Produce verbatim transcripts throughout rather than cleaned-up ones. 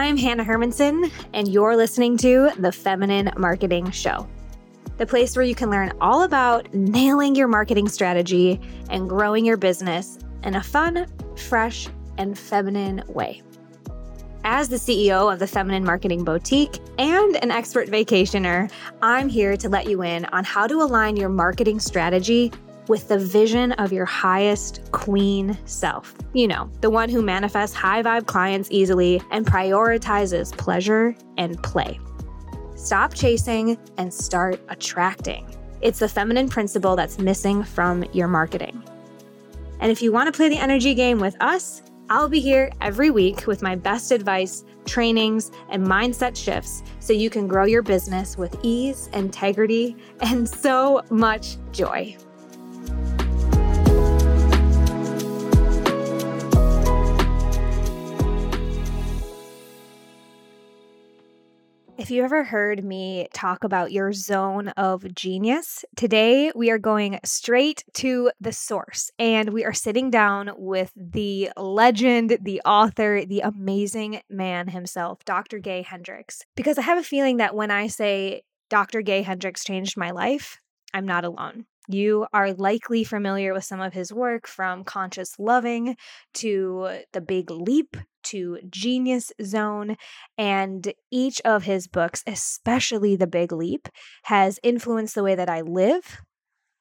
I'm Hannah Hermanson, and you're listening to The Feminine Marketing Show, the place where you can learn all about nailing your marketing strategy and growing your business in a fun, fresh, and feminine way. As the C E O of the Feminine Marketing Boutique and an expert vacationer, I'm here to let you in on how to align your marketing strategy with the vision of your highest queen self. You know, the one who manifests high vibe clients easily and prioritizes pleasure and play. Stop chasing and start attracting. It's the feminine principle that's missing from your marketing. And if you want to play the energy game with us, I'll be here every week with my best advice, trainings, and mindset shifts so you can grow your business with ease, integrity, and so much joy. If you ever heard me talk about your zone of genius, today we are going straight to the source, and we are sitting down with the legend, the author, the amazing man himself, Doctor Gay Hendricks, because I have a feeling that when I say Doctor Gay Hendricks changed my life, I'm not alone. You are likely familiar with some of his work, from Conscious Loving to The Big Leap to Genius Zone, and each of his books, especially The Big Leap, has influenced the way that I live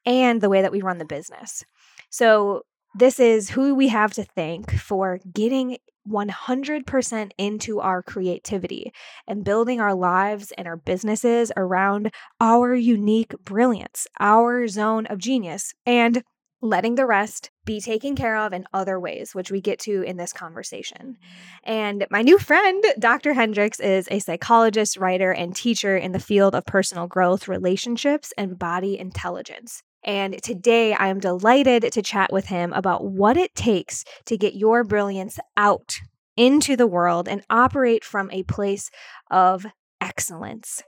and the way that we run the business. So this is who we have to thank for getting one hundred percent into our creativity and building our lives and our businesses around our unique brilliance, our zone of genius, and letting the rest be taken care of in other ways, which we get to in this conversation. And my new friend, Doctor Hendricks, is a psychologist, writer, and teacher in the field of personal growth, relationships, and body intelligence. And today I am delighted to chat with him about what it takes to get your brilliance out into the world and operate from a place of excellence.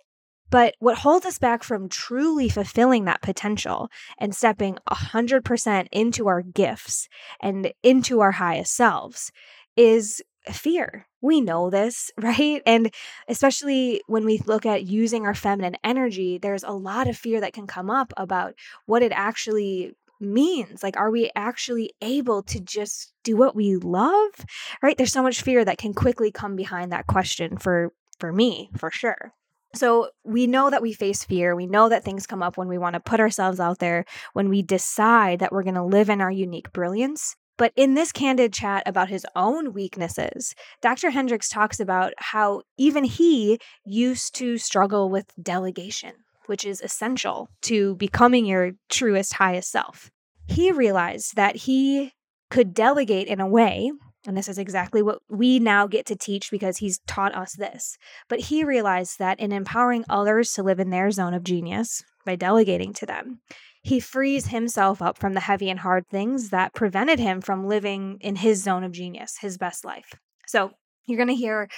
But what holds us back from truly fulfilling that potential and stepping one hundred percent into our gifts and into our highest selves is fear. We know this, right? And especially when we look at using our feminine energy, there's a lot of fear that can come up about what it actually means. Like, are we actually able to just do what we love, right? There's so much fear that can quickly come behind that question for, for me, for sure. So we know that we face fear. We know that things come up when we want to put ourselves out there, when we decide that we're going to live in our unique brilliance. But in this candid chat about his own weaknesses, Doctor Hendricks talks about how even he used to struggle with delegation, which is essential to becoming your truest, highest self. He realized that he could delegate in a way, and this is exactly what we now get to teach because he's taught us this, but he realized that in empowering others to live in their zone of genius by delegating to them, he frees himself up from the heavy and hard things that prevented him from living in his zone of genius, his best life. So you're going to hear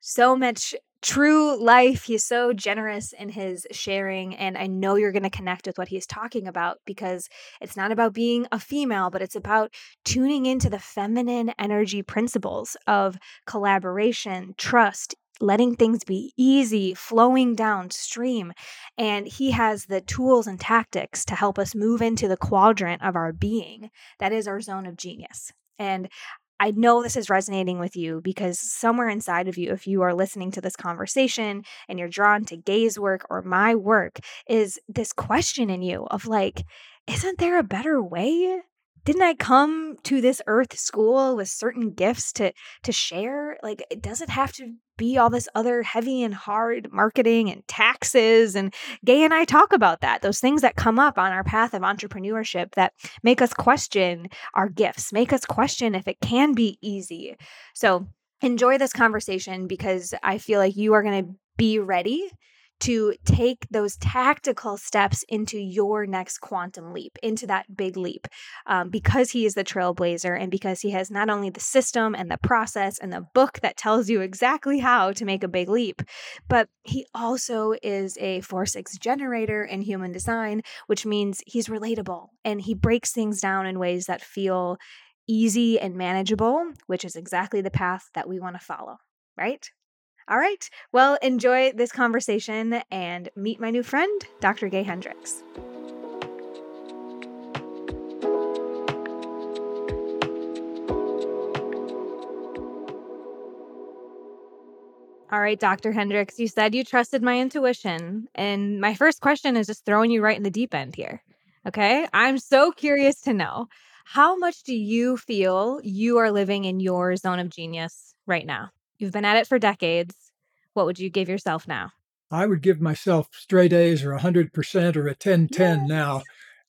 so much true life. He's so generous in his sharing, and I know you're going to connect with what he's talking about because it's not about being a female, but it's about tuning into the feminine energy principles of collaboration, trust, letting things be easy, flowing downstream. And he has the tools and tactics to help us move into the quadrant of our being that is our zone of genius. And I know this is resonating with you because somewhere inside of you, if you are listening to this conversation and you're drawn to Gay's work or my work, is this question in you of like, isn't there a better way? Didn't I come to this earth school with certain gifts to to share? Like, it doesn't have to be all this other heavy and hard marketing and taxes. And Gay and I talk about that, those things that come up on our path of entrepreneurship that make us question our gifts, make us question if it can be easy. So enjoy this conversation because I feel like you are going to be ready to take those tactical steps into your next quantum leap, into that big leap, um, because he is the trailblazer and because he has not only the system and the process and the book that tells you exactly how to make a big leap, but he also is a four six generator in human design, which means he's relatable and he breaks things down in ways that feel easy and manageable, which is exactly the path that we want to follow, right? All right. Well, enjoy this conversation and meet my new friend, Doctor Gay Hendricks. All right, Doctor Hendricks, you said you trusted my intuition. And my first question is just throwing you right in the deep end here. Okay. I'm so curious to know, how much do you feel you are living in your zone of genius right now? You've been at it for decades. What would you give yourself now? I would give myself straight A's or one hundred percent or a ten ten yes. now.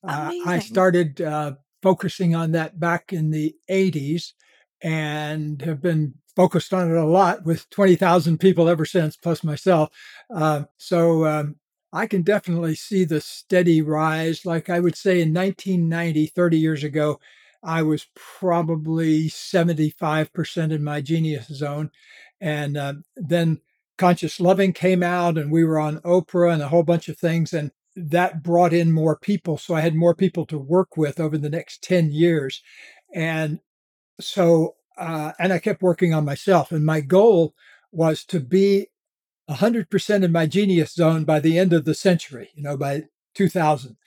Uh, I started uh, focusing on that back in the eighties and have been focused on it a lot with twenty thousand people ever since, plus myself. Uh, so um, I can definitely see the steady rise. Like I would say in nineteen ninety, thirty years ago, I was probably seventy-five percent in my genius zone. And uh, then Conscious Loving came out and we were on Oprah and a whole bunch of things. And that brought in more people. So I had more people to work with over the next ten years. And so, uh, and I kept working on myself. And my goal was to be one hundred percent in my genius zone by the end of the century, you know, by two thousand.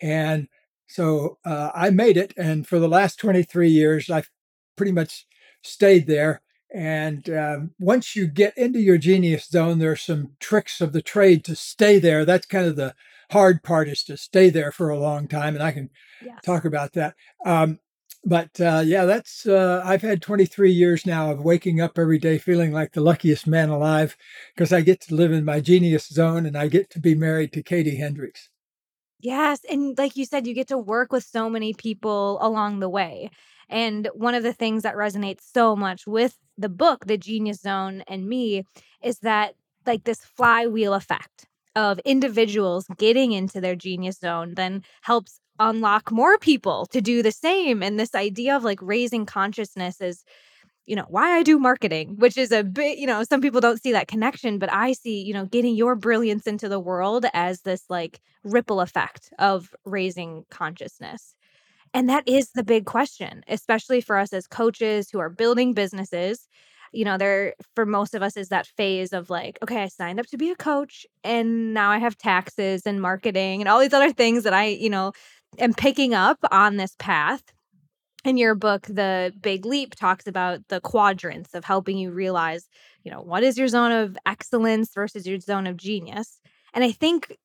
And so uh, I made it. And for the last twenty-three years, I've pretty much stayed there. And um, once you get into your genius zone, there are some tricks of the trade to stay there. That's kind of the hard part, is to stay there for a long time. And I can yeah. talk about that. Um, But uh, yeah, that's uh, I've had twenty-three years now of waking up every day feeling like the luckiest man alive, because I get to live in my genius zone and I get to be married to Katie Hendricks. Yes. And like you said, you get to work with so many people along the way. And one of the things that resonates so much with the book, The Genius Zone and Me, is that like this flywheel effect of individuals getting into their genius zone then helps unlock more people to do the same. And this idea of like raising consciousness is, you know, why I do marketing, which is a bit, you know, some people don't see that connection, but I see, you know, getting your brilliance into the world as this like ripple effect of raising consciousness. And that is the big question, especially for us as coaches who are building businesses. You know, there, for most of us, is that phase of like, okay, I signed up to be a coach and now I have taxes and marketing and all these other things that I, you know, am picking up on this path. In your book, The Big Leap talks about the quadrants of helping you realize, you know, what is your zone of excellence versus your zone of genius. And I think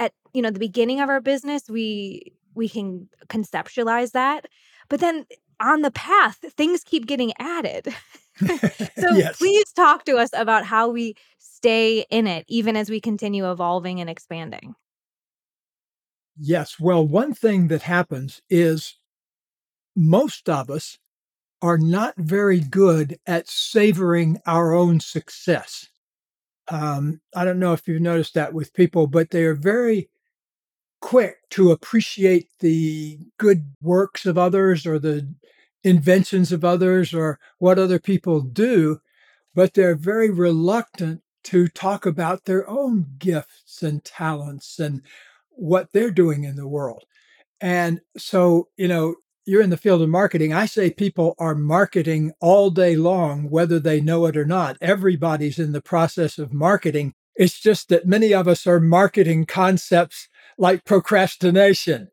at, you know, the beginning of our business, we, we can conceptualize that, but then on the path, things keep getting added. So yes. Please talk to us about how we stay in it, even as we continue evolving and expanding. Yes. Well, one thing that happens is most of us are not very good at savoring our own success. Um, I don't know if you've noticed that with people, but they are very quick to appreciate the good works of others or the inventions of others or what other people do, but they're very reluctant to talk about their own gifts and talents and what they're doing in the world. And so, you know, you're in the field of marketing. I say people are marketing all day long, whether they know it or not. Everybody's in the process of marketing. It's just that many of us are marketing concepts like procrastination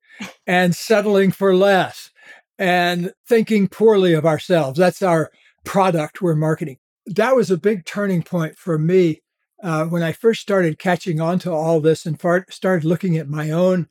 and settling for less and thinking poorly of ourselves. That's our product we're marketing. That was a big turning point for me uh, when I first started catching on to all this and far- started looking at my own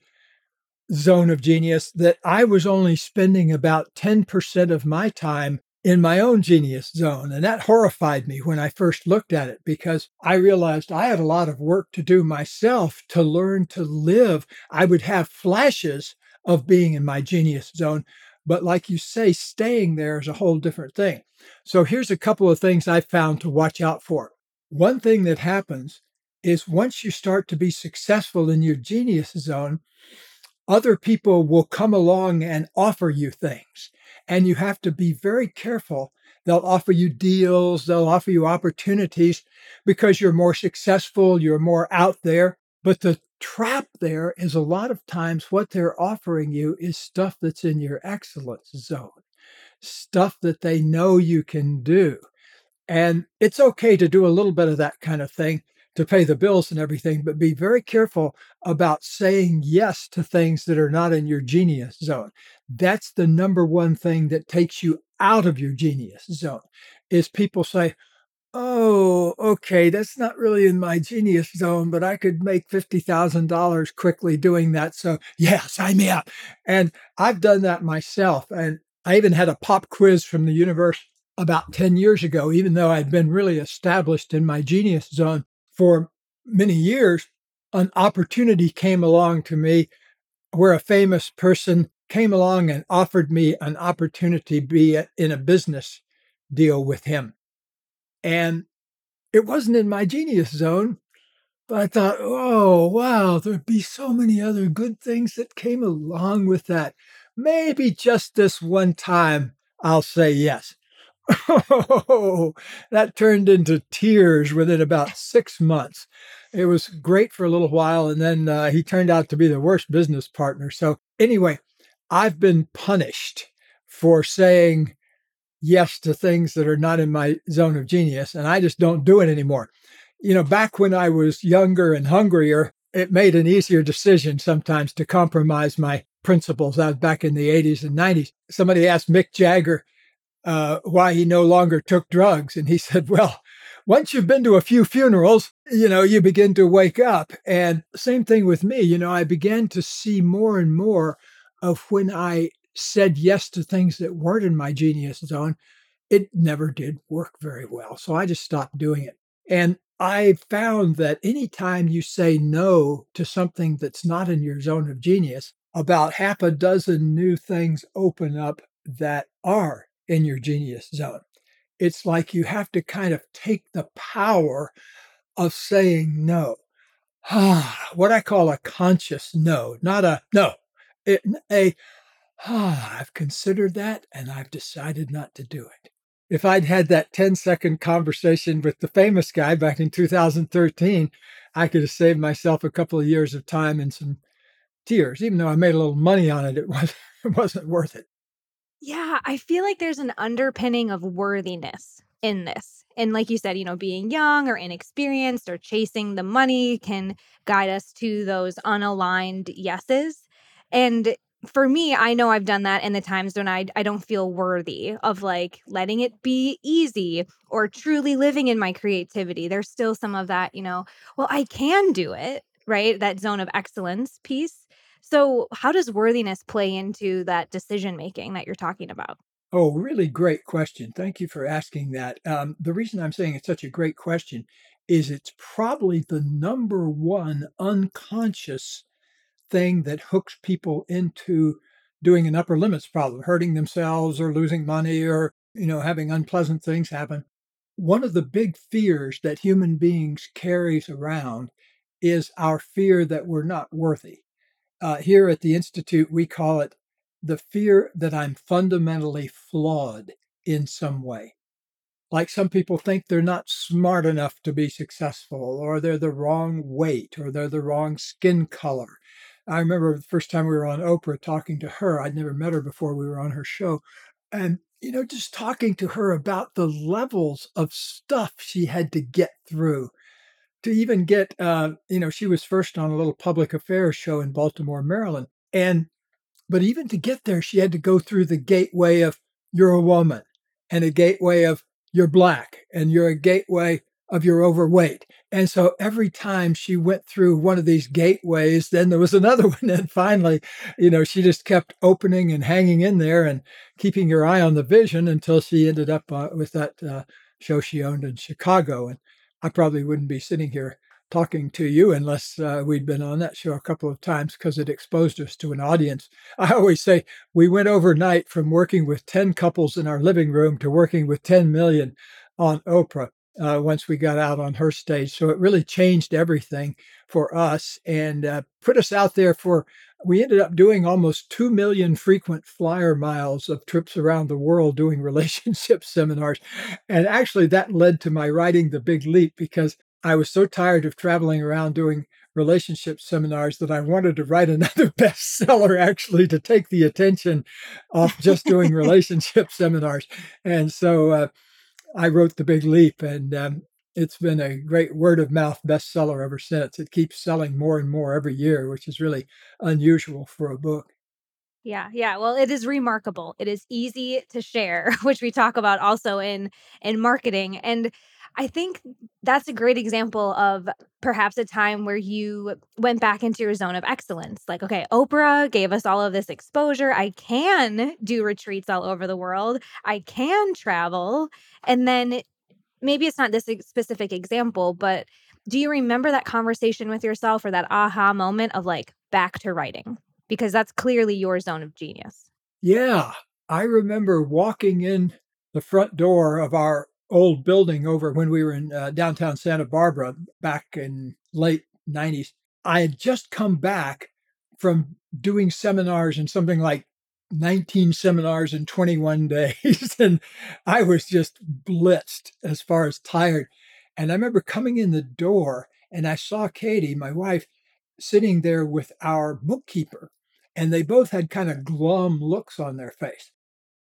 zone of genius, that I was only spending about ten percent of my time in my own genius zone. And that horrified me when I first looked at it, because I realized I had a lot of work to do myself to learn to live. I would have flashes of being in my genius zone, but like you say, staying there is a whole different thing. So here's a couple of things I found to watch out for. One thing that happens is once you start to be successful in your genius zone, other people will come along and offer you things. And you have to be very careful. They'll offer you deals, they'll offer you opportunities because you're more successful, you're more out there. But the trap there is a lot of times what they're offering you is stuff that's in your excellence zone, stuff that they know you can do. And it's okay to do a little bit of that kind of thing to pay the bills and everything, but be very careful about saying yes to things that are not in your genius zone. That's the number one thing that takes you out of your genius zone, is people say, oh, okay, that's not really in my genius zone, but I could make fifty thousand dollars quickly doing that. So yeah, sign me up. And I've done that myself. And I even had a pop quiz from the universe about ten years ago, even though I'd been really established in my genius zone for many years. An opportunity came along to me where a famous person came along and offered me an opportunity to be in a business deal with him. And it wasn't in my genius zone, but I thought, oh, wow, there'd be so many other good things that came along with that. Maybe just this one time, I'll say yes. Oh, that turned into tears within about six months. It was great for a little while, and then uh, he turned out to be the worst business partner. So anyway, I've been punished for saying yes to things that are not in my zone of genius, and I just don't do it anymore. You know, back when I was younger and hungrier, it made an easier decision sometimes to compromise my principles. I was back in the eighties and nineties. Somebody asked Mick Jagger uh, why he no longer took drugs, and he said, well, once you've been to a few funerals, you know, you begin to wake up. And same thing with me. You know, I began to see more and more of when I said yes to things that weren't in my genius zone, it never did work very well. So I just stopped doing it. And I found that anytime you say no to something that's not in your zone of genius, about half a dozen new things open up that are in your genius zone. It's like you have to kind of take the power of saying no. What I call a conscious no, not a no, it, a ah, I've considered that and I've decided not to do it. If I'd had that ten second conversation with the famous guy back in two thousand thirteen, I could have saved myself a couple of years of time and some tears. Even though I made a little money on it, it wasn't, it wasn't worth it. Yeah, I feel like there's an underpinning of worthiness in this. And like you said, you know, being young or inexperienced or chasing the money can guide us to those unaligned yeses. And for me, I know I've done that in the times when I I don't feel worthy of like letting it be easy or truly living in my creativity. There's still some of that, you know, well, I can do it, right? That zone of excellence piece. So how does worthiness play into that decision-making that you're talking about? Oh, really great question. Thank you for asking that. Um, the reason I'm saying it's such a great question is it's probably the number one unconscious thing that hooks people into doing an upper limits problem, hurting themselves or losing money or, you know, having unpleasant things happen. One of the big fears that human beings carries around is our fear that we're not worthy. Uh, here at the Institute, we call it the fear that I'm fundamentally flawed in some way. Like some people think they're not smart enough to be successful, or they're the wrong weight, or they're the wrong skin color. I remember the first time we were on Oprah talking to her. I'd never met her before we were on her show. And, you know, just talking to her about the levels of stuff she had to get through to even get, uh, you know, she was first on a little public affairs show in Baltimore, Maryland. And, but even to get there, she had to go through the gateway of you're a woman, and a gateway of you're Black, and you're a gateway of your overweight. And so every time she went through one of these gateways, then there was another one. And finally, you know, she just kept opening and hanging in there and keeping your eye on the vision until she ended up uh, with that uh, show she owned in Chicago. And I probably wouldn't be sitting here talking to you unless uh, we'd been on that show a couple of times because it exposed us to an audience. I always say we went overnight from working with ten couples in our living room to working with ten million on Oprah. Uh, once we got out on her stage. So it really changed everything for us and uh, put us out there for, we ended up doing almost two million frequent flyer miles of trips around the world doing relationship seminars. And actually that led to my writing The Big Leap because I was so tired of traveling around doing relationship seminars that I wanted to write another bestseller actually to take the attention off just doing relationship seminars. And so, uh, I wrote The Big Leap, and um, it's been a great word of mouth bestseller ever since. It keeps selling more and more every year, which is really unusual for a book. Yeah. Yeah. Well, it is remarkable. It is easy to share, which we talk about also in, in marketing. And I think that's a great example of perhaps a time where you went back into your zone of excellence. Like, okay, Oprah gave us all of this exposure. I can do retreats all over the world. I can travel. And then maybe it's not this specific example, but do you remember that conversation with yourself or that aha moment of like back to writing? Because that's clearly your zone of genius. Yeah. I remember walking in the front door of our old building over when we were in uh, downtown Santa Barbara back in late nineties. I had just come back from doing seminars in something like nineteen seminars in twenty-one days. And I was just blitzed as far as tired. And I remember coming in the door and I saw Katie, my wife, sitting there with our bookkeeper. And they both had kind of glum looks on their face.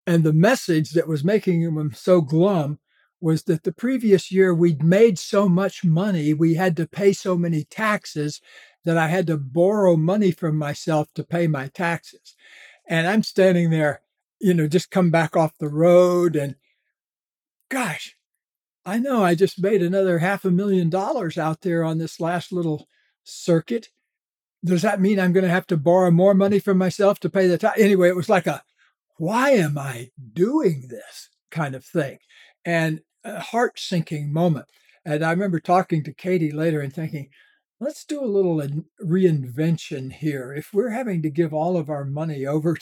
And the message that was making them so glum was that the previous year we'd made so much money, we had to pay so many taxes that I had to borrow money from myself to pay my taxes. And I'm standing there, you know, just come back off the road and gosh, I know I just made another half a million dollars out there on this last little circuit. Does that mean I'm going to have to borrow more money from myself to pay the tax? Anyway, it was like a, why am I doing this kind of thing? And a heart-sinking moment. And I remember talking to Katie later and thinking, let's do a little reinvention here. If we're having to give all of our money over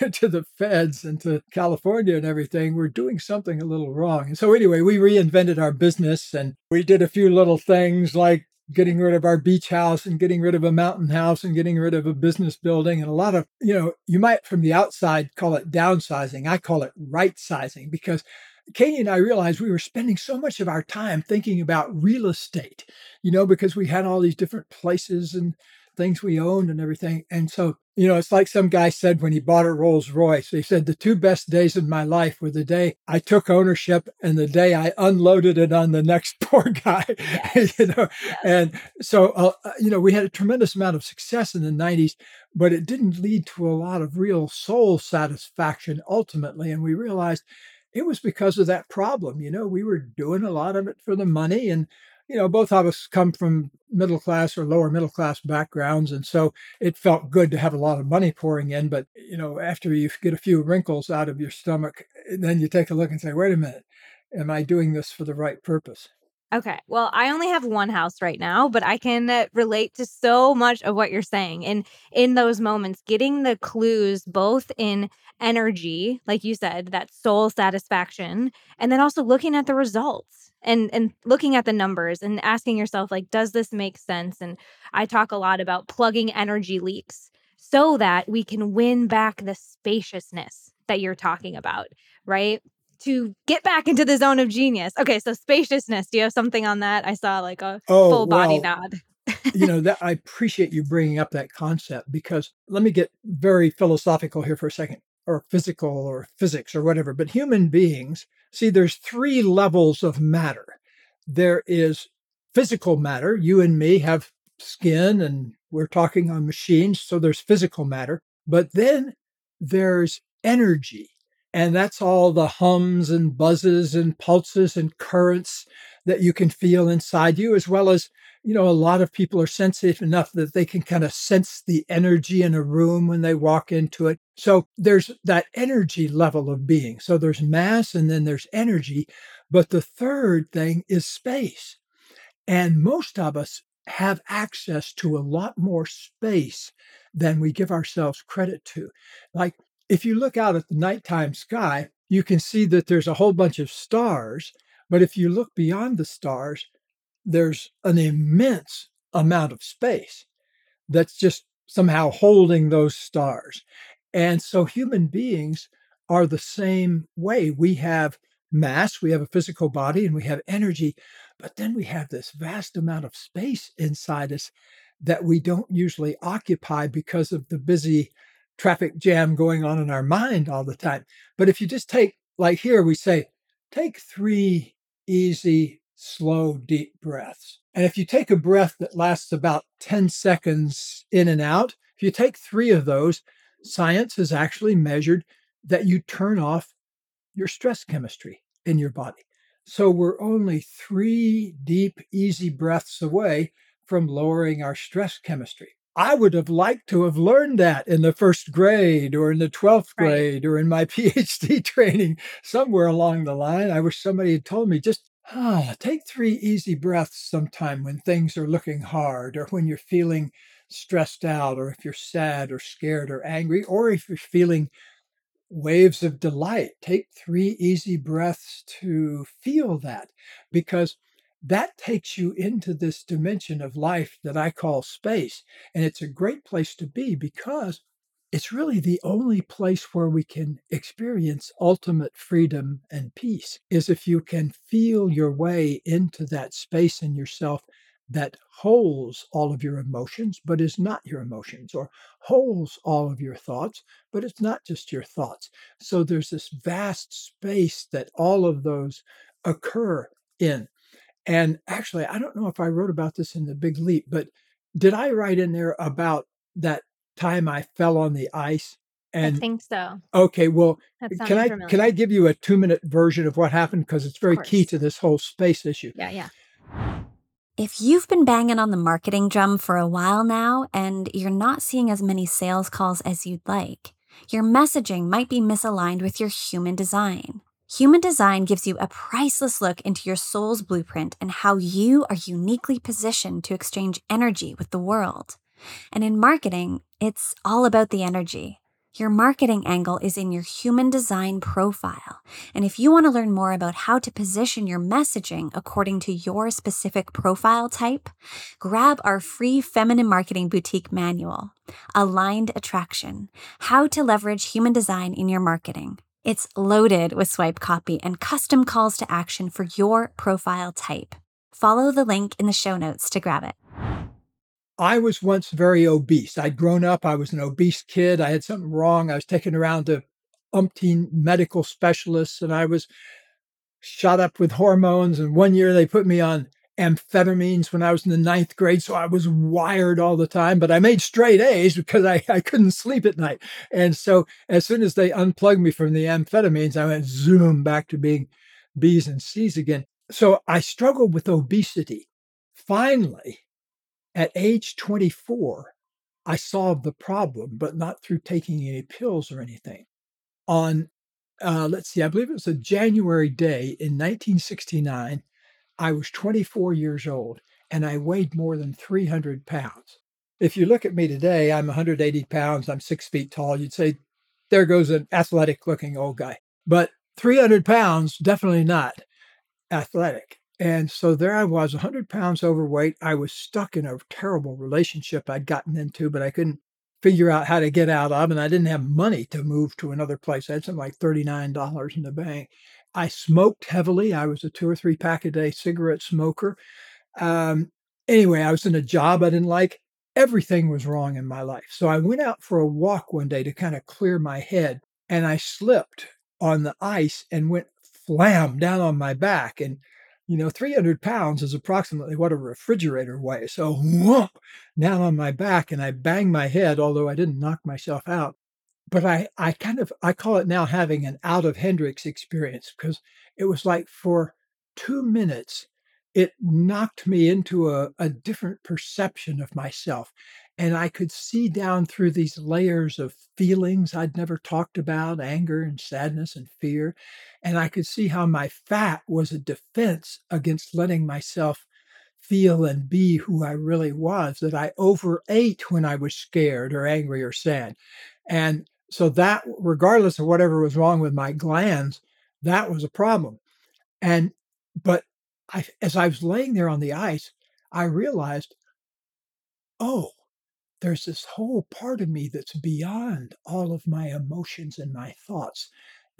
to, to the feds and to California and everything, we're doing something a little wrong. And so anyway, we reinvented our business and we did a few little things like getting rid of our beach house and getting rid of a mountain house and getting rid of a business building and a lot of, you know, you might from the outside call it downsizing. I call it right sizing because Katie and I realized we were spending so much of our time thinking about real estate, you know, because we had all these different places and things we owned and everything. And so, you know, it's like some guy said when he bought a Rolls Royce, he said, the two best days of my life were the day I took ownership and the day I unloaded it on the next poor guy, yes. you know. Yes. And so, uh, you know, we had a tremendous amount of success in the nineties, but it didn't lead to a lot of real soul satisfaction ultimately. And we realized it was because of that problem. You know, we were doing a lot of it for the money and, you know, both of us come from middle class or lower middle class backgrounds. And so it felt good to have a lot of money pouring in. But, you know, after you get a few wrinkles out of your stomach, then you take a look and say, wait a minute, am I doing this for the right purpose? Okay. Well, I only have one house right now, but I can relate to so much of what you're saying. And in those moments, getting the clues both in energy, like you said, that soul satisfaction, and then also looking at the results and, and looking at the numbers and asking yourself, like, does this make sense? And I talk a lot about plugging energy leaks so that we can win back the spaciousness that you're talking about, right? To get back into the zone of genius. Okay, so spaciousness. Do you have something on that? I saw like a oh, full body well, nod. you know, that I appreciate you bringing up that concept because let me get very philosophical here for a second, or physical or physics or whatever. But human beings, see, there's three levels of matter. There is physical matter. You and me have skin and we're talking on machines. So there's physical matter. But then there's energy. And that's all the hums and buzzes and pulses and currents that you can feel inside you, as well as, you know, a lot of people are sensitive enough that they can kind of sense the energy in a room when they walk into it. So there's that energy level of being. So there's mass and then there's energy. But the third thing is space. And most of us have access to a lot more space than we give ourselves credit to. Like, if you look out at the nighttime sky, you can see that there's a whole bunch of stars. But if you look beyond the stars, there's an immense amount of space that's just somehow holding those stars. And so human beings are the same way. We have mass, we have a physical body, and we have energy. But then we have this vast amount of space inside us that we don't usually occupy because of the busy traffic jam going on in our mind all the time. But if you just take, like here, we say, take three easy, slow, deep breaths. And if you take a breath that lasts about ten seconds in and out, if you take three of those, science has actually measured that you turn off your stress chemistry in your body. So we're only three deep, easy breaths away from lowering our stress chemistry. I would have liked to have learned that in the first grade or in the twelfth grade right. or in my PhD training somewhere along the line. I wish somebody had told me just ah, take three easy breaths sometime when things are looking hard or when you're feeling stressed out or if you're sad or scared or angry or if you're feeling waves of delight. Take three easy breaths to feel that, because that takes you into this dimension of life that I call space. And it's a great place to be because it's really the only place where we can experience ultimate freedom and peace, is if you can feel your way into that space in yourself that holds all of your emotions, but is not your emotions, or holds all of your thoughts, but it's not just your thoughts. So there's this vast space that all of those occur in. And actually, I don't know if I wrote about this in The Big Leap, but did I write in there about that time I fell on the ice? And I think so. Okay, well, can I familiar. can I give you a two-minute version of what happened? Because it's very key to this whole space issue. Yeah, yeah. If you've been banging on the marketing drum for a while now and you're not seeing as many sales calls as you'd like, your messaging might be misaligned with your human design. Human design gives you a priceless look into your soul's blueprint and how you are uniquely positioned to exchange energy with the world. And in marketing, it's all about the energy. Your marketing angle is in your human design profile. And if you want to learn more about how to position your messaging according to your specific profile type, grab our free Feminine Marketing Boutique manual, Aligned Attraction: How to Leverage Human Design in Your Marketing. It's loaded with swipe copy and custom calls to action for your profile type. Follow the link in the show notes to grab it. I was once very obese. I'd grown up. I was an obese kid. I had something wrong. I was taken around to umpteen medical specialists, and I was shot up with hormones. And one year they put me on amphetamines when I was in the ninth grade. So I was wired all the time, but I made straight A's because I, I couldn't sleep at night. And so as soon as they unplugged me from the amphetamines, I went zoom back to being B's and C's again. So I struggled with obesity. Finally, at age twenty-four, I solved the problem, but not through taking any pills or anything. On, uh, let's see, I believe it was a January day in nineteen sixty-nine, I was twenty-four years old, and I weighed more than three hundred pounds. If you look at me today, I'm one hundred eighty pounds. I'm six feet tall. You'd say, there goes an athletic-looking old guy. But three hundred pounds, definitely not athletic. And so there I was, one hundred pounds overweight. I was stuck in a terrible relationship I'd gotten into, but I couldn't figure out how to get out of, and I didn't have money to move to another place. I had something like thirty-nine dollars in the bank. I smoked heavily. I was a two or three pack a day cigarette smoker. Um, anyway, I was in a job I didn't like. Everything was wrong in my life. So I went out for a walk one day to kind of clear my head, and I slipped on the ice and went flam down on my back. And, you know, three hundred pounds is approximately what a refrigerator weighs. So whoop, down on my back, and I banged my head, although I didn't knock myself out. But I, I kind of, I call it now having an out of Hendricks experience, because it was like for two minutes, it knocked me into a, a different perception of myself. And I could see down through these layers of feelings I'd never talked about, anger and sadness and fear. And I could see how my fat was a defense against letting myself feel and be who I really was, that I overate when I was scared or angry or sad. And so that, regardless of whatever was wrong with my glands, that was a problem. And, but I, as I was laying there on the ice, I realized, oh, there's this whole part of me that's beyond all of my emotions and my thoughts.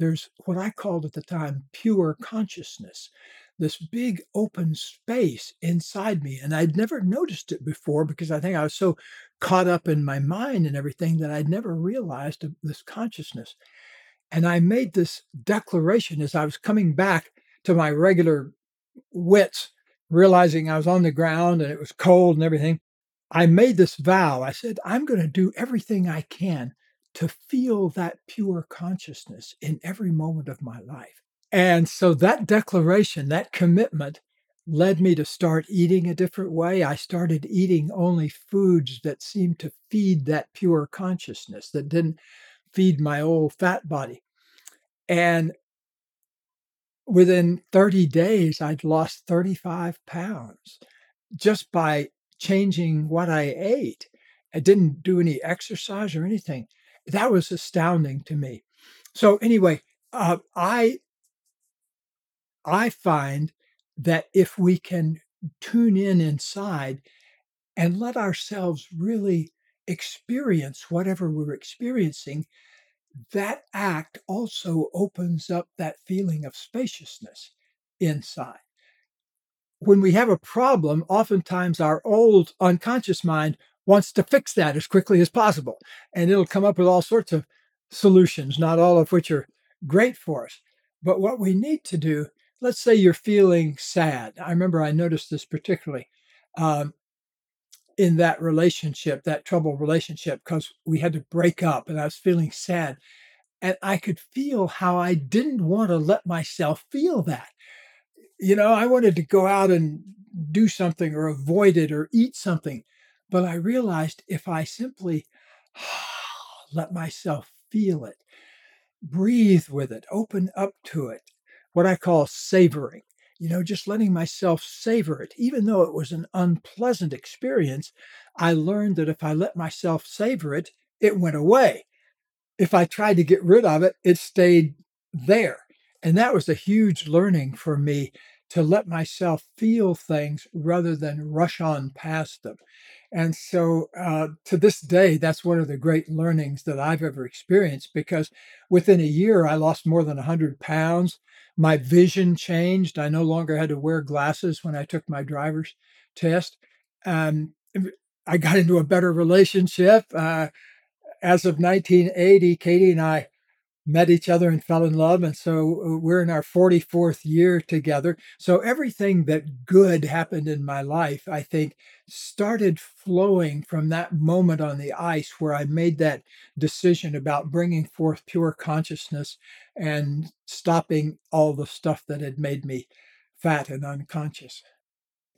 There's what I called at the time pure consciousness, this big open space inside me. And I'd never noticed it before because I think I was so caught up in my mind and everything that I'd never realized this consciousness. And I made this declaration as I was coming back to my regular wits, realizing I was on the ground and it was cold and everything. I made this vow. I said, I'm going to do everything I can to feel that pure consciousness in every moment of my life. And so that declaration, that commitment led me to start eating a different way. I started eating only foods that seemed to feed that pure consciousness, that didn't feed my old fat body. And within thirty days, I'd lost thirty-five pounds just by changing what I ate. I didn't do any exercise or anything. That was astounding to me. So anyway, uh, I I find that if we can tune in inside and let ourselves really experience whatever we're experiencing, that act also opens up that feeling of spaciousness inside. When we have a problem, oftentimes our old unconscious mind wants to fix that as quickly as possible. And it'll come up with all sorts of solutions, not all of which are great for us. But what we need to do, let's say you're feeling sad. I remember I noticed this particularly um, in that relationship, that troubled relationship, because we had to break up and I was feeling sad. And I could feel how I didn't want to let myself feel that. You know, I wanted to go out and do something or avoid it or eat something. But I realized if I simply let myself feel it, breathe with it, open up to it, what I call savoring, you know, just letting myself savor it. Even though it was an unpleasant experience, I learned that if I let myself savor it, it went away. If I tried to get rid of it, it stayed there. And that was a huge learning for me, to let myself feel things rather than rush on past them. And so uh, to this day, that's one of the great learnings that I've ever experienced, because within a year, I lost more than one hundred pounds. My vision changed. I no longer had to wear glasses when I took my driver's test. Um, I got into a better relationship. Uh, as of nineteen eighty, Katie and I met each other and fell in love. And so we're in our forty-fourth year together. So everything that good happened in my life, I think, started flowing from that moment on the ice where I made that decision about bringing forth pure consciousness and stopping all the stuff that had made me fat and unconscious.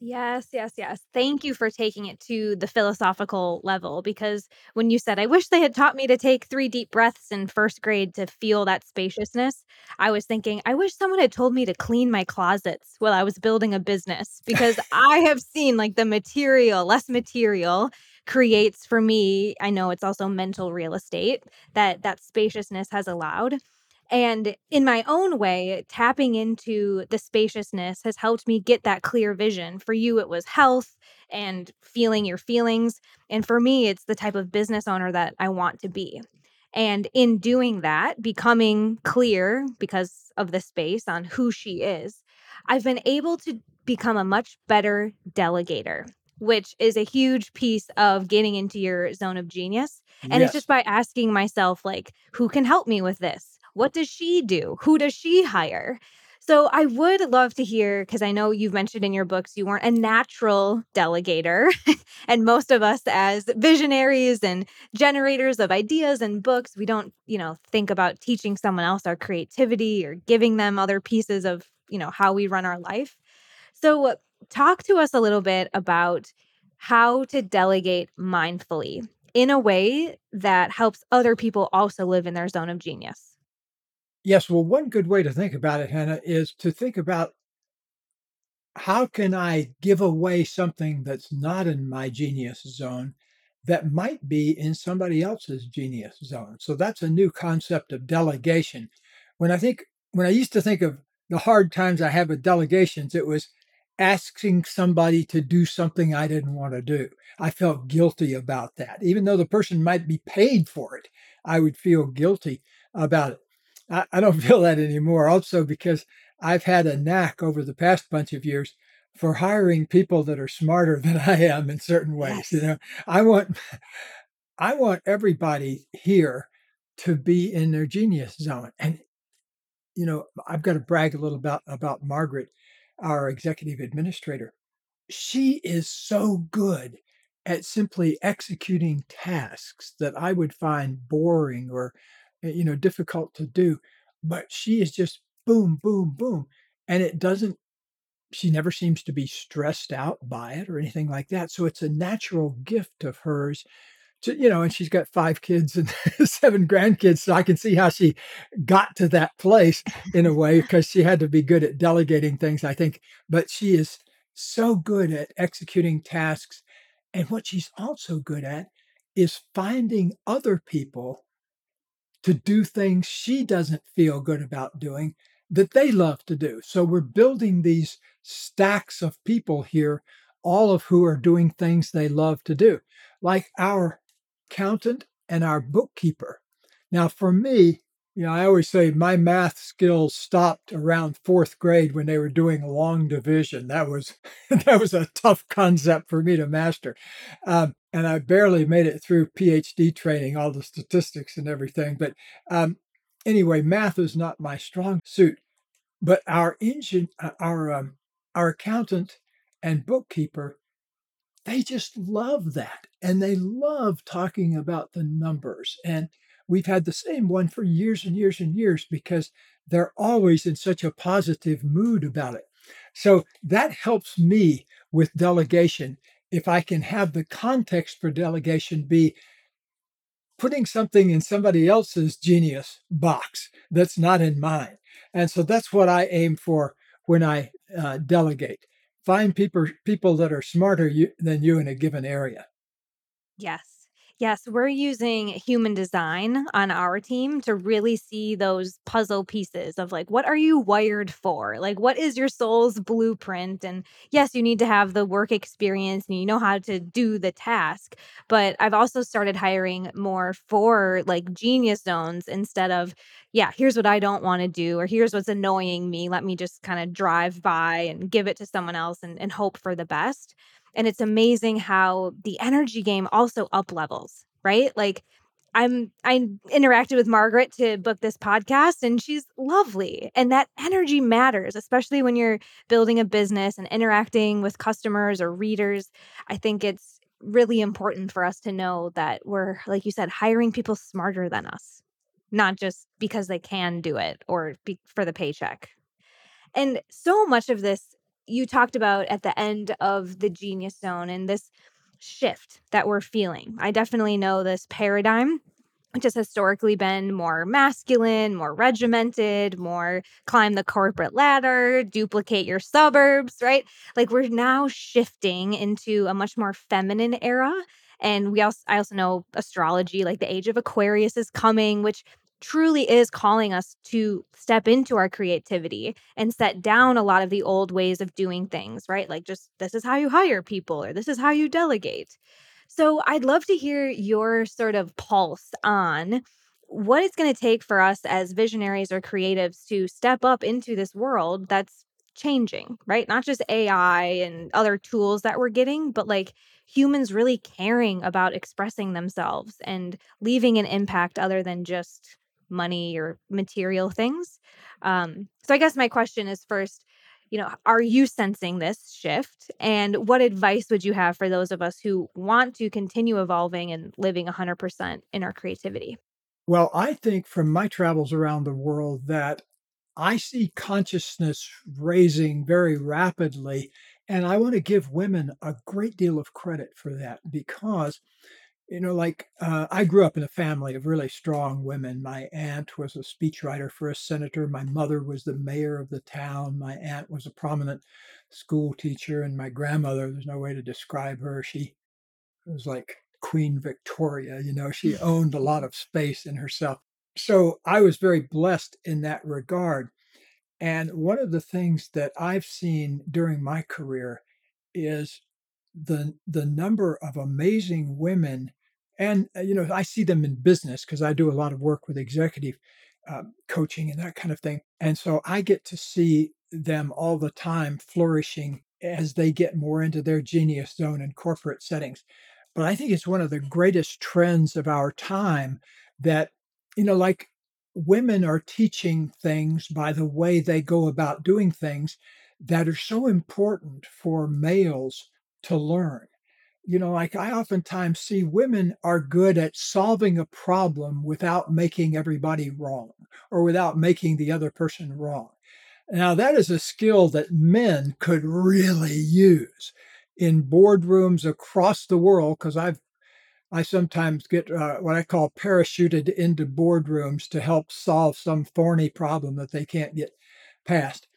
Yes, yes, yes. Thank you for taking it to the philosophical level, because when you said, I wish they had taught me to take three deep breaths in first grade to feel that spaciousness, I was thinking, I wish someone had told me to clean my closets while I was building a business, because I have seen like the material, less material creates for me. I know it's also mental real estate that that spaciousness has allowed. And in my own way, tapping into the spaciousness has helped me get that clear vision. For you, it was health and feeling your feelings. And for me, it's the type of business owner that I want to be. And in doing that, becoming clear because of the space on who she is, I've been able to become a much better delegator, which is a huge piece of getting into your zone of genius. And yes, it's just by asking myself, like, who can help me with this? What does she do? Who does she hire? So I would love to hear, because I know you've mentioned in your books you weren't a natural delegator. And most of us as visionaries and generators of ideas and books, we don't, you know, think about teaching someone else our creativity or giving them other pieces of, you know, how we run our life. So talk to us a little bit about how to delegate mindfully in a way that helps other people also live in their zone of genius. Yes. Well, one good way to think about it, Hannah, is to think about how can I give away something that's not in my genius zone that might be in somebody else's genius zone. So that's a new concept of delegation. When I think, when I used to think of the hard times I had with delegations, it was asking somebody to do something I didn't want to do. I felt guilty about that. Even though the person might be paid for it, I would feel guilty about it. I don't feel that anymore, also because I've had a knack over the past bunch of years for hiring people that are smarter than I am in certain ways. Yes. You know, I want I want everybody here to be in their genius zone. And, you know, I've got to brag a little about, about Margaret, our executive administrator. She is so good at simply executing tasks that I would find boring or, you know, difficult to do. But she is just boom, boom, boom. And it doesn't, she never seems to be stressed out by it or anything like that. So it's a natural gift of hers to, you know, and she's got five kids and seven grandkids. So I can see how she got to that place in a way, because she had to be good at delegating things, I think. But she is so good at executing tasks. And what she's also good at is finding other people to do things she doesn't feel good about doing that they love to do. So we're building these stacks of people here, all of who are doing things they love to do, like our accountant and our bookkeeper. Now, for me, you know, I always say my math skills stopped around fourth grade when they were doing long division. That was that was a tough concept for me to master. Um, and I barely made it through PhD training, all the statistics and everything. But um, anyway, math is not my strong suit. But our engine, our um, our accountant and bookkeeper, they just love that. And they love talking about the numbers. And we've had the same one for years and years and years because they're always in such a positive mood about it. So that helps me with delegation. If I can have the context for delegation be putting something in somebody else's genius box that's not in mine. And so that's what I aim for when I uh, delegate. Find people, people that are smarter you, than you in a given area. Yes. Yes, we're using human design on our team to really see those puzzle pieces of like, what are you wired for? Like, what is your soul's blueprint? And yes, you need to have the work experience and you know how to do the task. But I've also started hiring more for like genius zones instead of, yeah, here's what I don't want to do, or here's what's annoying me. Let me just kind of drive by and give it to someone else and, and hope for the best. And it's amazing how the energy game also up levels, right? Like I'm, I interacted with Margaret to book this podcast and she's lovely. And that energy matters, especially when you're building a business and interacting with customers or readers. I think it's really important for us to know that we're, like you said, hiring people smarter than us, not just because they can do it or be, for the paycheck. And so much of this you talked about at the end of the Genius Zone and this shift that we're feeling. I definitely know this paradigm, which has historically been more masculine, more regimented, more climb the corporate ladder, duplicate your suburbs, right? Like we're now shifting into a much more feminine era. And we also, I also know astrology, like the age of Aquarius is coming, which truly is calling us to step into our creativity and set down a lot of the old ways of doing things, right? Like just this is how you hire people or this is how you delegate. So I'd love to hear your sort of pulse on what it's going to take for us as visionaries or creatives to step up into this world that's changing, right? Not just A I and other tools that we're getting, but like humans really caring about expressing themselves and leaving an impact other than just money or material things. Um, so I guess my question is first, you know, are you sensing this shift? And what advice would you have for those of us who want to continue evolving and living one hundred percent in our creativity? Well, I think from my travels around the world that I see consciousness raising very rapidly. And I want to give women a great deal of credit for that because You know, like uh, I grew up in a family of really strong women. My aunt was a speechwriter for a senator. My mother was the mayor of the town. My aunt was a prominent school teacher. And my grandmother, there's no way to describe her. She was like Queen Victoria, you know, she owned a lot of space in herself. So I was very blessed in that regard. And one of the things that I've seen during my career is the the number of amazing women. And, you know, I see them in business because I do a lot of work with executive um, coaching and that kind of thing. And so I get to see them all the time flourishing as they get more into their genius zone in corporate settings. But I think it's one of the greatest trends of our time that you know, like women are teaching things by the way they go about doing things that are so important for males to learn. You know, like I oftentimes see women are good at solving a problem without making everybody wrong or without making the other person wrong. Now, that is a skill that men could really use in boardrooms across the world, because I've I sometimes get uh, what I call parachuted into boardrooms to help solve some thorny problem that they can't get past.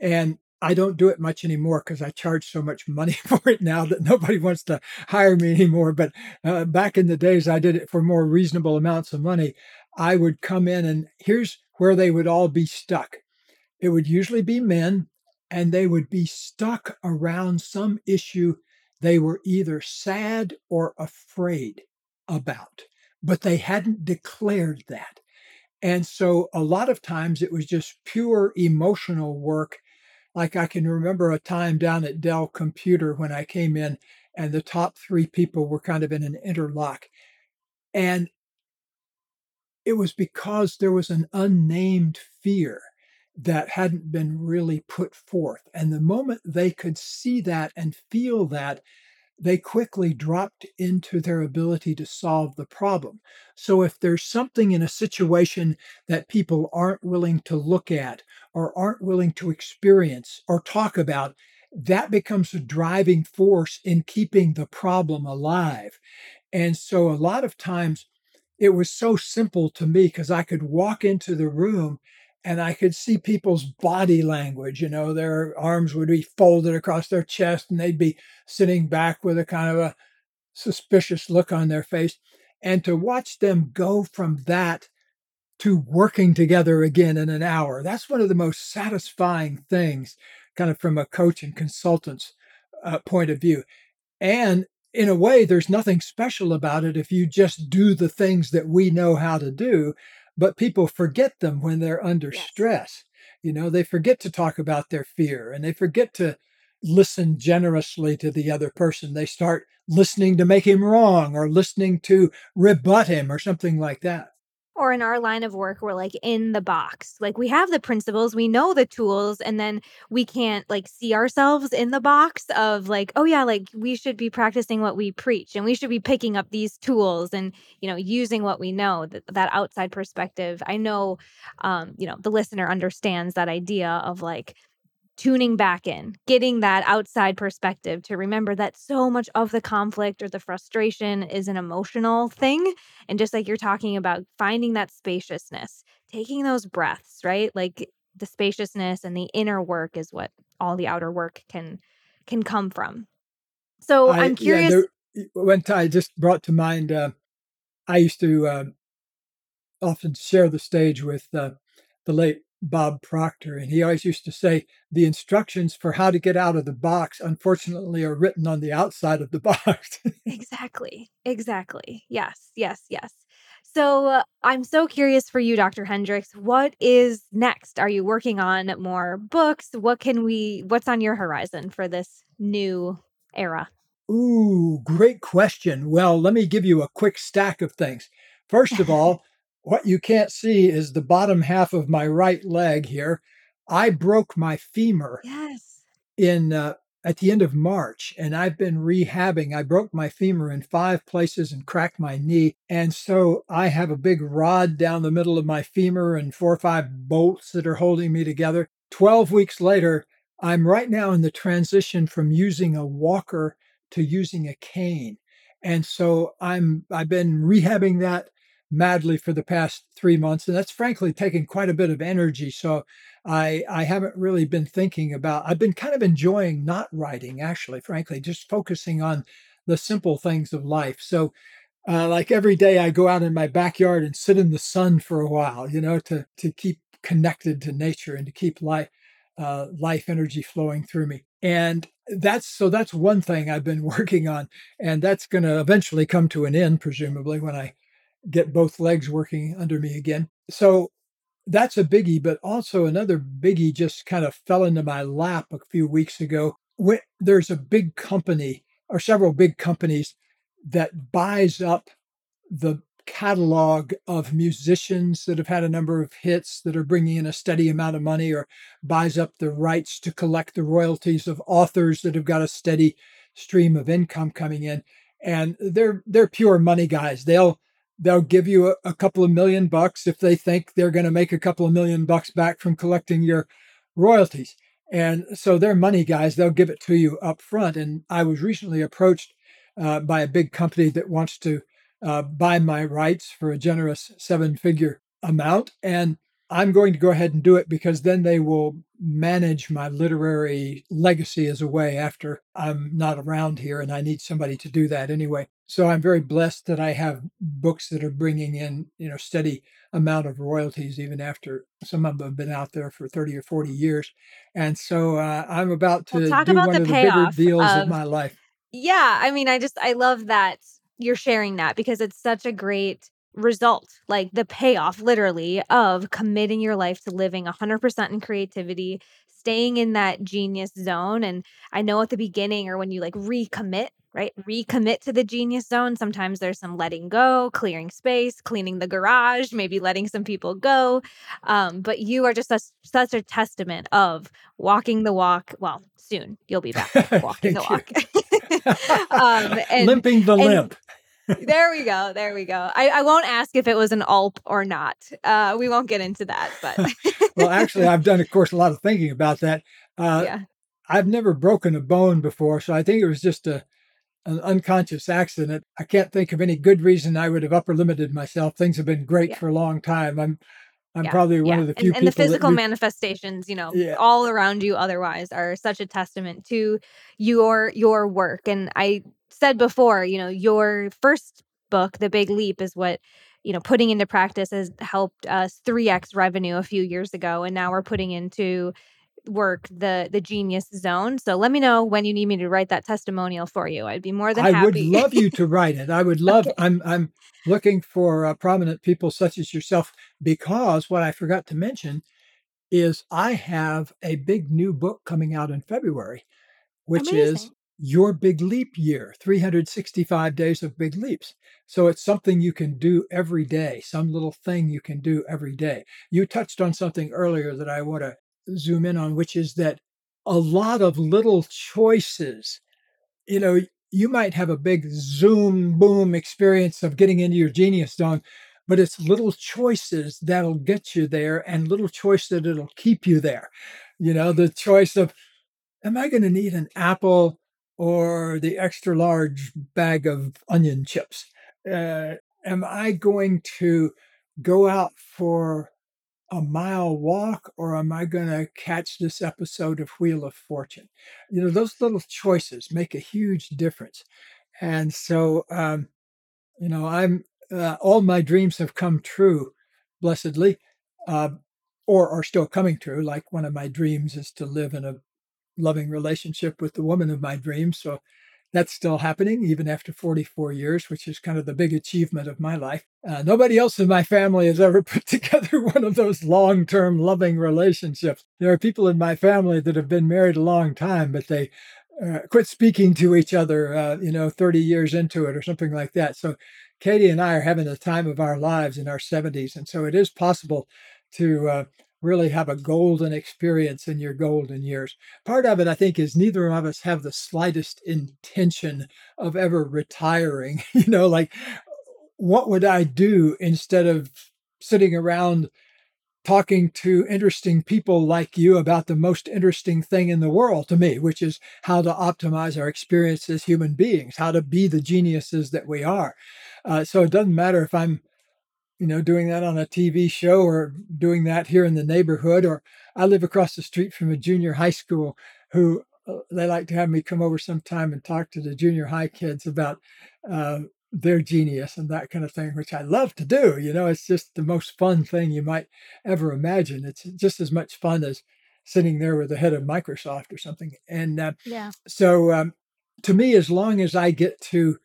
And I don't do it much anymore because I charge so much money for it now that nobody wants to hire me anymore. But uh, back in the days, I did it for more reasonable amounts of money. I would come in, and here's where they would all be stuck. It would usually be men, and they would be stuck around some issue they were either sad or afraid about, but they hadn't declared that. And so a lot of times it was just pure emotional work. Like I can remember a time down at Dell Computer when I came in and the top three people were kind of in an interlock. And it was because there was an unnamed fear that hadn't been really put forth. And the moment they could see that and feel that, they quickly dropped into their ability to solve the problem. So if there's something in a situation that people aren't willing to look at or aren't willing to experience or talk about, that becomes a driving force in keeping the problem alive. And so a lot of times it was so simple to me because I could walk into the room and I could see people's body language. You know, their arms would be folded across their chest and they'd be sitting back with a kind of a suspicious look on their face. And to watch them go from that to working together again in an hour, that's one of the most satisfying things, kind of from a coach and consultant's uh, point of view. And in a way, there's nothing special about it if you just do the things that we know how to do. But people forget them when they're under yes. stress. You know, they forget to talk about their fear and they forget to listen generously to the other person. They start listening to make him wrong or listening to rebut him or something like that. Or in our line of work, we're like in the box. Like we have the principles, we know the tools, and then we can't like see ourselves in the box of like, oh yeah, like we should be practicing what we preach and we should be picking up these tools and, you know, using what we know, that, that outside perspective. I know, um, you know, the listener understands that idea of like tuning back in, getting that outside perspective to remember that so much of the conflict or the frustration is an emotional thing. And just like you're talking about, finding that spaciousness, taking those breaths, right? Like the spaciousness and the inner work is what all the outer work can can come from. So I, I'm curious. Yeah, there, one time I just brought to mind, uh, I used to uh, often share the stage with uh, the late Bob Proctor, and he always used to say, the instructions for how to get out of the box, unfortunately, are written on the outside of the box. Exactly. Exactly. Yes, yes, yes. So uh, I'm so curious for you, Doctor Hendricks, what is next? Are you working on more books? What can we, what's on your horizon for this new era? Ooh, great question. Well, let me give you a quick stack of things. First of all, what you can't see is the bottom half of my right leg here. I broke my femur yes. in uh, at the end of March, and I've been rehabbing. I broke my femur in five places and cracked my knee. And so I have a big rod down the middle of my femur and four or five bolts that are holding me together. twelve weeks later, I'm right now in the transition from using a walker to using a cane. And so I'm I've been rehabbing that madly for the past three months. And that's frankly taken quite a bit of energy. So I I haven't really been thinking about, I've been kind of enjoying not writing, actually, frankly, just focusing on the simple things of life. So uh, like every day I go out in my backyard and sit in the sun for a while, you know, to, to keep connected to nature and to keep life, uh, life energy flowing through me. And that's, so that's one thing I've been working on. And that's going to eventually come to an end, presumably, when I get both legs working under me again. So that's a biggie, but also another biggie just kind of fell into my lap a few weeks ago. There's a big company or several big companies that buys up the catalog of musicians that have had a number of hits that are bringing in a steady amount of money, or buys up the rights to collect the royalties of authors that have got a steady stream of income coming in. And they're they're pure money guys. They'll they'll give you a, a couple of million bucks if they think they're going to make a couple of million bucks back from collecting your royalties. And so they're money guys. They'll give it to you up front. And I was recently approached uh, by a big company that wants to Uh, buy my rights for a generous seven-figure amount. And I'm going to go ahead and do it because then they will manage my literary legacy as a way after I'm not around here, and I need somebody to do that anyway. So I'm very blessed that I have books that are bringing in, you know, steady amount of royalties, even after some of them have been out there for thirty or forty years. And so uh, I'm about to we'll talk do about one the of the bigger deals of, of my life. Yeah. I mean, I just, I love that you're sharing that, because it's such a great result, like the payoff literally of committing your life to living one hundred percent in creativity, staying in that genius zone. And I know at the beginning, or when you like recommit, right? Recommit to the genius zone. Sometimes there's some letting go, clearing space, cleaning the garage, maybe letting some people go. Um, but you are just a, such a testament of walking the walk. Well, soon you'll be back walking the walk. um, and, Limping the and, limp. There we go. There we go. I, I won't ask if it was an ulp or not. Uh, we won't get into that. But well, actually, I've done, of course, a lot of thinking about that. Uh, yeah. I've never broken a bone before, so I think it was just a an unconscious accident. I can't think of any good reason I would have upper limited myself. Things have been great yeah. for a long time. I'm I'm yeah. probably one yeah. of the few and, people. And the physical re- manifestations, you know, yeah. all around you otherwise are such a testament to your your work. And I said before, you know, your first book, The Big Leap, is what, you know, putting into practice has helped us three X revenue a few years ago. And now we're putting into work the the genius zone. So let me know when you need me to write that testimonial for you. I'd be more than I happy. I would love you to write it. I would love, okay. I'm I'm looking for uh, prominent people such as yourself, because what I forgot to mention is I have a big new book coming out in February, which Amazing. is Your Big Leap Year, three hundred sixty-five days of Big Leaps. So it's something you can do every day, some little thing you can do every day. You touched on something earlier that I want to zoom in on, which is that a lot of little choices, you know, you might have a big zoom boom experience of getting into your genius zone, but it's little choices that'll get you there, and little choice that it'll keep you there. You know, the choice of, am I going to need an apple or the extra large bag of onion chips? Uh, am I going to go out for a mile walk, or am I going to catch this episode of Wheel of Fortune? You know, those little choices make a huge difference. And so, um, you know, I'm uh, all my dreams have come true, blessedly, uh, or are still coming true. Like one of my dreams is to live in a loving relationship with the woman of my dreams. So that's still happening even after forty-four years, which is kind of the big achievement of my life. Uh, nobody else in my family has ever put together one of those long-term loving relationships. There are people in my family that have been married a long time, but they uh, quit speaking to each other, uh, you know, thirty years into it or something like that. So Katie and I are having the time of our lives in our seventies. And so it is possible to uh, really have a golden experience in your golden years. Part of it, I think, is neither of us have the slightest intention of ever retiring. You know, like, what would I do instead of sitting around talking to interesting people like you about the most interesting thing in the world to me, which is how to optimize our experience as human beings, how to be the geniuses that we are. Uh, so it doesn't matter if I'm you know, doing that on a T V show or doing that here in the neighborhood. Or I live across the street from a junior high school who uh, they like to have me come over sometime and talk to the junior high kids about uh, their genius and that kind of thing, which I love to do. You know, it's just the most fun thing you might ever imagine. It's just as much fun as sitting there with the head of Microsoft or something. And uh, yeah. so um, to me, as long as I get to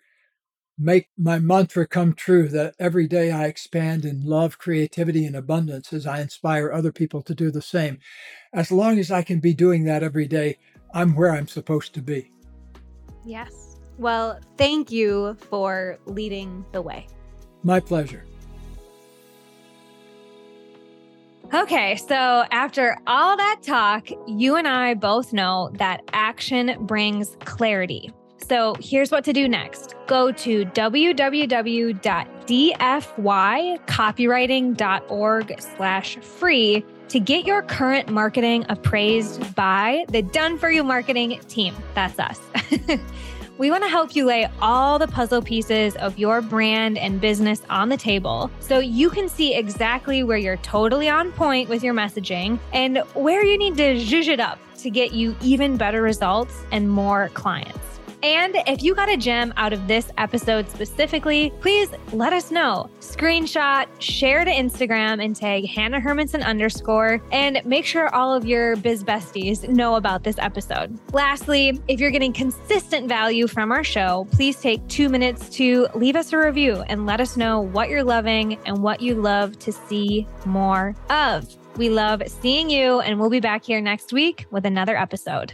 make my mantra come true, that every day I expand in love, creativity, and abundance as I inspire other people to do the same. As long as I can be doing that every day, I'm where I'm supposed to be. Yes. Well, thank you for leading the way. My pleasure. Okay, so after all that talk, you and I both know that action brings clarity. So here's what to do next. Go to w w w dot d f y copywriting dot org slash free to get your current marketing appraised by the Done For You marketing team. That's us. We want to help you lay all the puzzle pieces of your brand and business on the table so you can see exactly where you're totally on point with your messaging and where you need to zhuzh it up to get you even better results and more clients. And if you got a gem out of this episode specifically, please let us know. Screenshot, share to Instagram and tag Hannah Hermanson underscore, and make sure all of your biz besties know about this episode. Lastly, if you're getting consistent value from our show, please take two minutes to leave us a review and let us know what you're loving and what you love to see more of. We love seeing you, and we'll be back here next week with another episode.